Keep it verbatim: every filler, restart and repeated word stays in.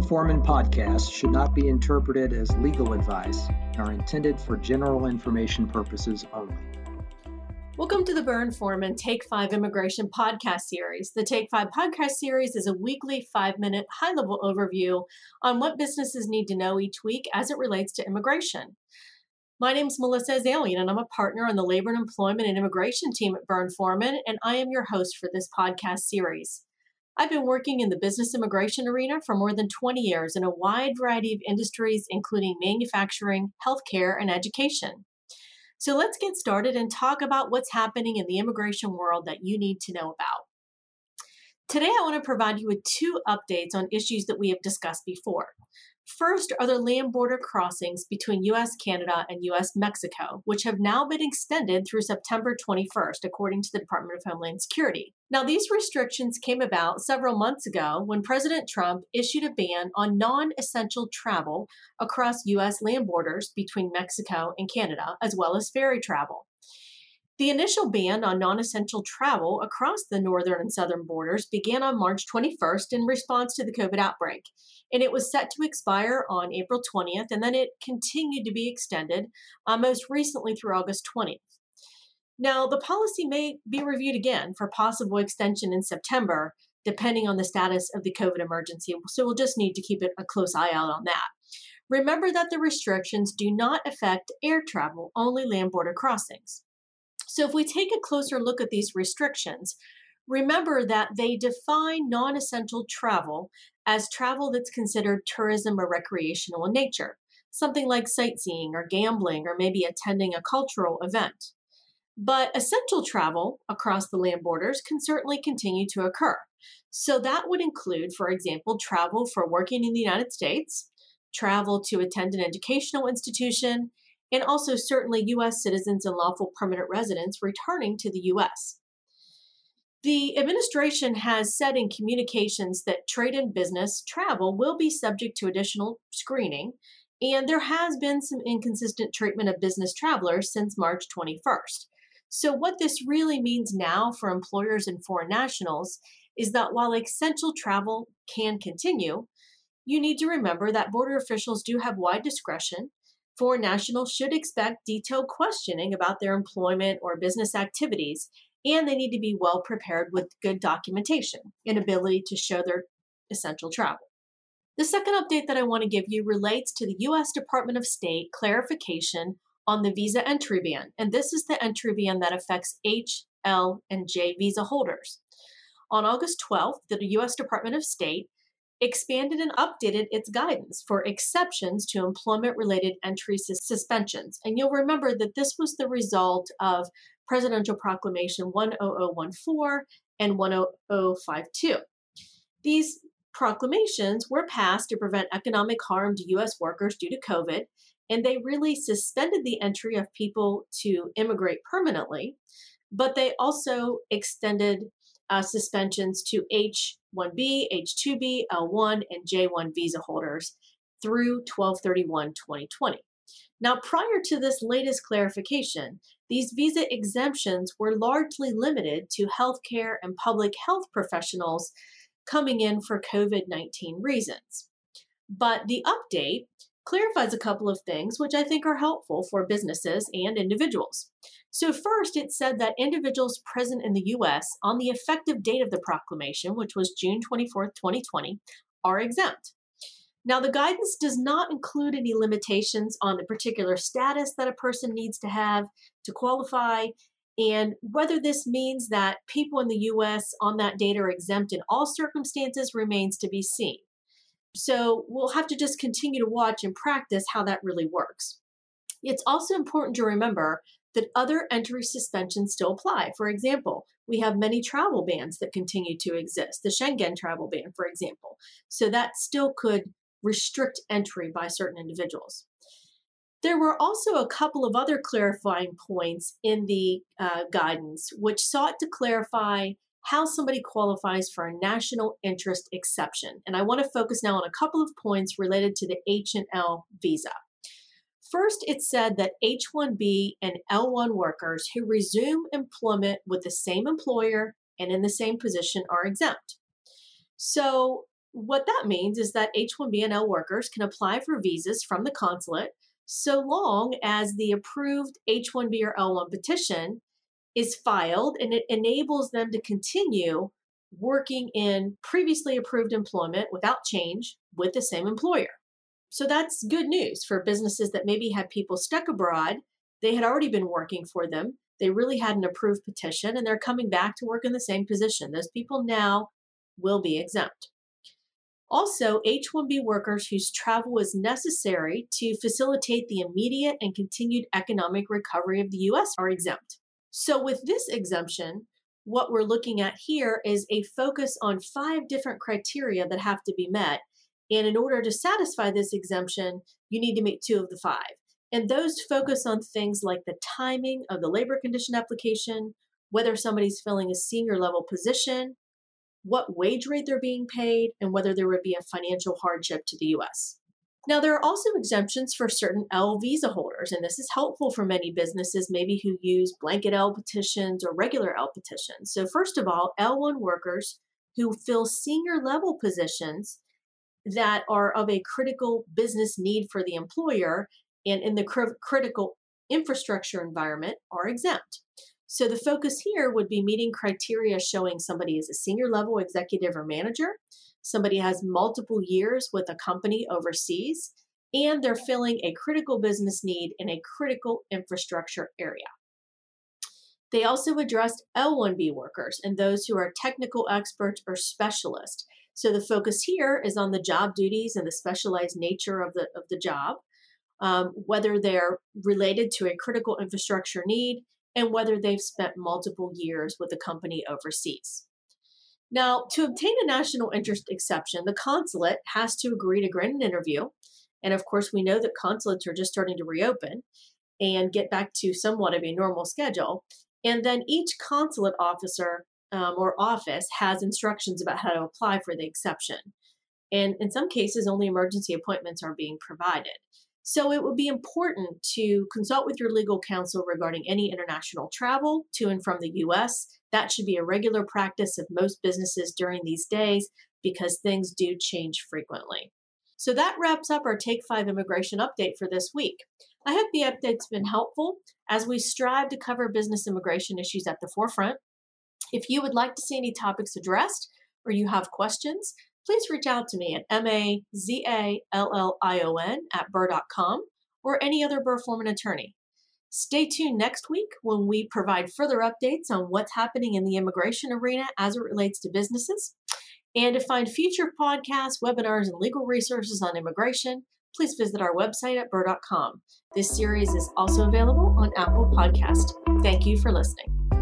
Burr Forman podcasts should not be interpreted as legal advice and are intended for general information purposes only. Welcome to the Burr Forman Take Five Immigration Podcast Series. The Take Five Podcast Series is a weekly five-minute high-level overview on what businesses need to know each week as it relates to immigration. My name is Melissa Azalian, and I'm a partner on the Labor and Employment and Immigration team at Burr Forman, and I am your host for this podcast series. I've been working in the business immigration arena for more than twenty years in a wide variety of industries, including manufacturing, healthcare, and education. So let's get started and talk about what's happening in the immigration world that you need to know about. Today, I want to provide you with two updates on issues that we have discussed before. First are the land border crossings between U S Canada and U S Mexico, which have now been extended through September twenty-first, according to the Department of Homeland Security. Now, these restrictions came about several months ago when President Trump issued a ban on non-essential travel across U S land borders between Mexico and Canada, as well as ferry travel. The initial ban on non-essential travel across the northern and southern borders began on March twenty-first in response to the COVID outbreak, and it was set to expire on April twentieth, and then it continued to be extended, uh, most recently through August twentieth. Now, the policy may be reviewed again for possible extension in September, depending on the status of the COVID emergency, so we'll just need to keep a close eye out on that. Remember that the restrictions do not affect air travel, only land border crossings. So if we take a closer look at these restrictions, remember that they define non-essential travel as travel that's considered tourism or recreational in nature, something like sightseeing or gambling or maybe attending a cultural event. But essential travel across the land borders can certainly continue to occur. So that would include, for example, travel for working in the United States, travel to attend an educational institution, and also certainly U S citizens and lawful permanent residents returning to the U S. The administration has said in communications that trade and business travel will be subject to additional screening, and there has been some inconsistent treatment of business travelers since March twenty-first. So what this really means now for employers and foreign nationals is that while essential travel can continue, you need to remember that border officials do have wide discretion. Foreign nationals should expect detailed questioning about their employment or business activities, and they need to be well prepared with good documentation and ability to show their essential travel. The second update that I want to give you relates to the U S Department of State clarification on the visa entry ban, and this is the entry ban that affects H, L, and J visa holders. On August twelfth, the U S Department of State expanded and updated its guidance for exceptions to employment-related entry suspensions. And you'll remember that this was the result of Presidential Proclamation one zero zero one four and one zero zero five two. These proclamations were passed to prevent economic harm to U S workers due to COVID, and they really suspended the entry of people to immigrate permanently, but they also extended Uh, suspensions to H one B, H two B, L one, and J one visa holders through twelve thirty-one twenty twenty. Now, prior to this latest clarification, these visa exemptions were largely limited to healthcare and public health professionals coming in for COVID nineteen reasons. But the update clarifies a couple of things which I think are helpful for businesses and individuals. So first, it said that individuals present in the U S on the effective date of the proclamation, which was June twenty-fourth, twenty twenty, are exempt. Now, the guidance does not include any limitations on the particular status that a person needs to have to qualify, and whether this means that people in the U S on that date are exempt in all circumstances remains to be seen. So we'll have to just continue to watch and practice how that really works. It's also important to remember that other entry suspensions still apply. For example, we have many travel bans that continue to exist, the Schengen travel ban, for example. So that still could restrict entry by certain individuals. There were also a couple of other clarifying points in the uh, guidance, which sought to clarify how somebody qualifies for a national interest exception. And I want to focus now on a couple of points related to the H and L visa. First, it said that H one B and L one workers who resume employment with the same employer and in the same position are exempt. So What that means is that H one B and L workers can apply for visas from the consulate so long as the approved H one B or L one petition is filed, and it enables them to continue working in previously approved employment without change with the same employer. So that's good news for businesses that maybe had people stuck abroad. They had already been working for them. They really had an approved petition, and they're coming back to work in the same position. Those people now will be exempt. Also, H one B workers whose travel is necessary to facilitate the immediate and continued economic recovery of the U S are exempt. So with this exemption, what we're looking at here is a focus on five different criteria that have to be met. And in order to satisfy this exemption, you need to meet two of the five. And those focus on things like the timing of the labor condition application, whether somebody's filling a senior level position, what wage rate they're being paid, and whether there would be a financial hardship to the U S. Now, there are also exemptions for certain L visa holders, and this is helpful for many businesses maybe who use blanket L petitions or regular L petitions. So first of all, L one workers who fill senior level positions that are of a critical business need for the employer and in the cr- critical infrastructure environment are exempt. So the focus here would be meeting criteria showing somebody is a senior level executive or manager, somebody has multiple years with a company overseas, and they're filling a critical business need in a critical infrastructure area. They also addressed L one B workers and those who are technical experts or specialists. So the focus here is on the job duties and the specialized nature of the, of the job, um, whether they're related to a critical infrastructure need, and whether they've spent multiple years with the company overseas. Now, to obtain a national interest exception, the consulate has to agree to grant an interview. And of course, we know that consulates are just starting to reopen and get back to somewhat of a normal schedule. And then each consulate officer um, or office has instructions about how to apply for the exception. And in some cases, only emergency appointments are being provided. So it would be important to consult with your legal counsel regarding any international travel to and from the U S. That should be a regular practice of most businesses during these days because things do change frequently. So that wraps up our Take five Immigration Update for this week. I hope the update's been helpful as we strive to cover business immigration issues at the forefront. If you would like to see any topics addressed or you have questions, please reach out to me at mazallion at burr dot com or any other Burr Forman attorney. Stay tuned next week when we provide further updates on what's happening in the immigration arena as it relates to businesses. And to find future podcasts, webinars, and legal resources on immigration, please visit our website at burr dot com. This series is also available on Apple Podcasts. Thank you for listening.